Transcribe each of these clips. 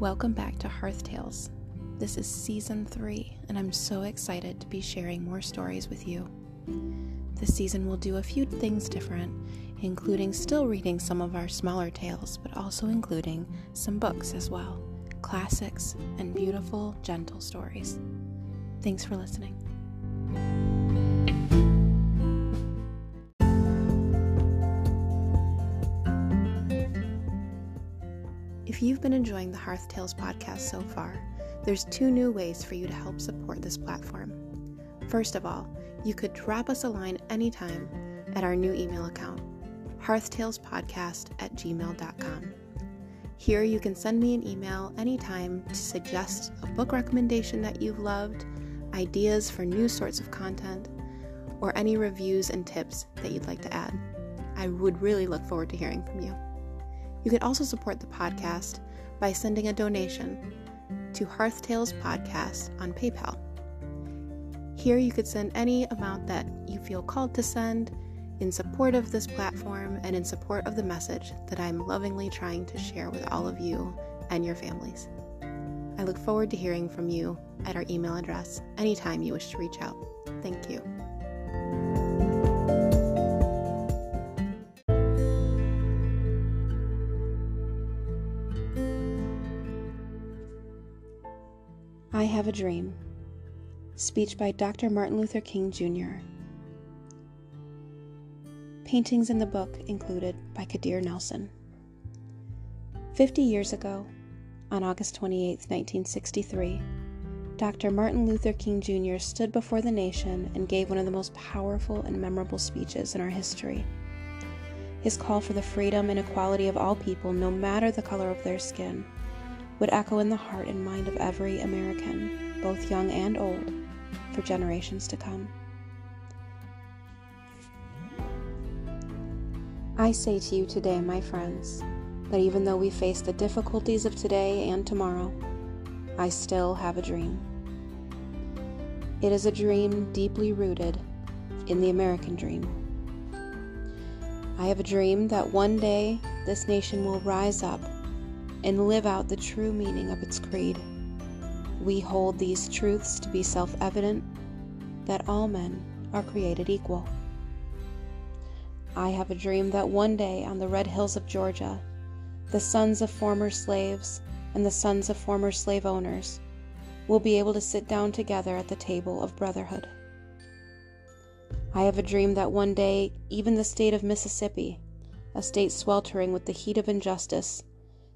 Welcome back to Hearth Tales. This is Season 3, and I'm so excited to be sharing more stories with you. This season we'll do a few things different, including still reading some of our smaller tales, but also including some books as well. Classics and beautiful, gentle stories. Thanks for listening. If you've been enjoying the Hearth Tales podcast so far, there's 2 new ways for you to help support this platform. First of all, you could drop us a line anytime at our new email account, hearthtalespodcast@gmail.com. Here you can send me an email anytime to suggest a book recommendation that you've loved, ideas for new sorts of content, or any reviews and tips that you'd like to add. I would really look forward to hearing from you. You can also support the podcast by sending a donation to Hearth Tales Podcast on PayPal. Here you could send any amount that you feel called to send in support of this platform and in support of the message that I'm lovingly trying to share with all of you and your families. I look forward to hearing from you at our email address anytime you wish to reach out. Thank you. I Have a Dream. Speech by Dr. Martin Luther King, Jr. Paintings in the book included by Kadir Nelson. 50 years ago, on August 28, 1963, Dr. Martin Luther King, Jr. stood before the nation and gave one of the most powerful and memorable speeches in our history. His call for the freedom and equality of all people, no matter the color of their skin, would echo in the heart and mind of every American, both young and old, for generations to come. I say to you today, my friends, that even though we face the difficulties of today and tomorrow, I still have a dream. It is a dream deeply rooted in the American dream. I have a dream that one day this nation will rise up and live out the true meaning of its creed. We hold these truths to be self-evident, that all men are created equal. I have a dream that one day on the red hills of Georgia, the sons of former slaves and the sons of former slave owners will be able to sit down together at the table of brotherhood. I have a dream that one day even the state of Mississippi, a state sweltering with the heat of injustice,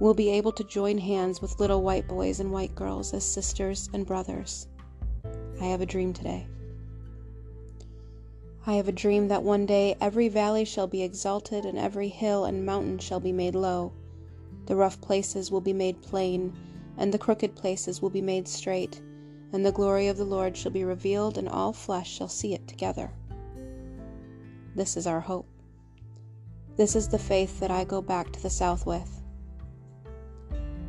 will be able to join hands with little white boys and white girls as sisters and brothers. I have a dream today. I have a dream that one day every valley shall be exalted and every hill and mountain shall be made low. The rough places will be made plain, and the crooked places will be made straight, and the glory of the Lord shall be revealed, and all flesh shall see it together. This is our hope. This is the faith that I go back to the South with.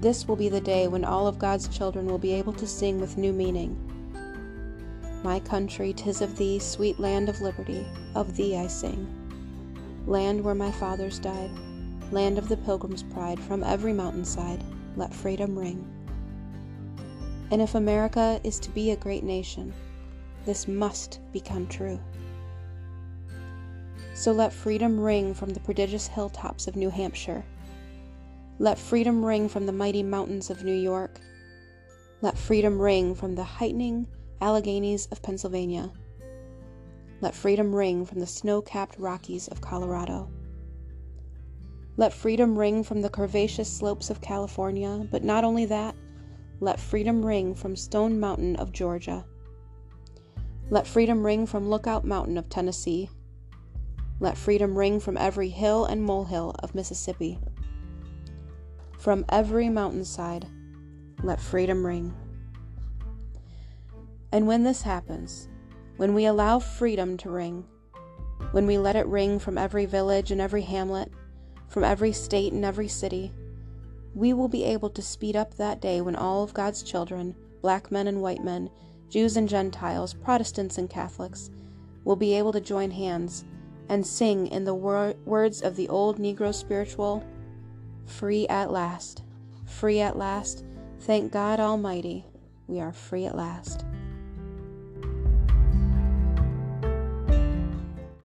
This will be the day when all of God's children will be able to sing with new meaning. My country, 'tis of thee, sweet land of liberty, of thee I sing. Land where my fathers died, land of the pilgrim's pride, from every mountainside, let freedom ring. And if America is to be a great nation, this must become true. So let freedom ring from the prodigious hilltops of New Hampshire. Let freedom ring from the mighty mountains of New York. Let freedom ring from the heightening Alleghenies of Pennsylvania. Let freedom ring from the snow-capped Rockies of Colorado. Let freedom ring from the curvaceous slopes of California, but not only that, let freedom ring from Stone Mountain of Georgia. Let freedom ring from Lookout Mountain of Tennessee. Let freedom ring from every hill and molehill of Mississippi. From every mountainside, let freedom ring. And when this happens, when we allow freedom to ring, when we let it ring from every village and every hamlet, from every state and every city, we will be able to speed up that day when all of God's children, black men and white men, Jews and Gentiles, Protestants and Catholics, will be able to join hands and sing in the words of the old Negro spiritual, free at last, thank God Almighty, we are free at last.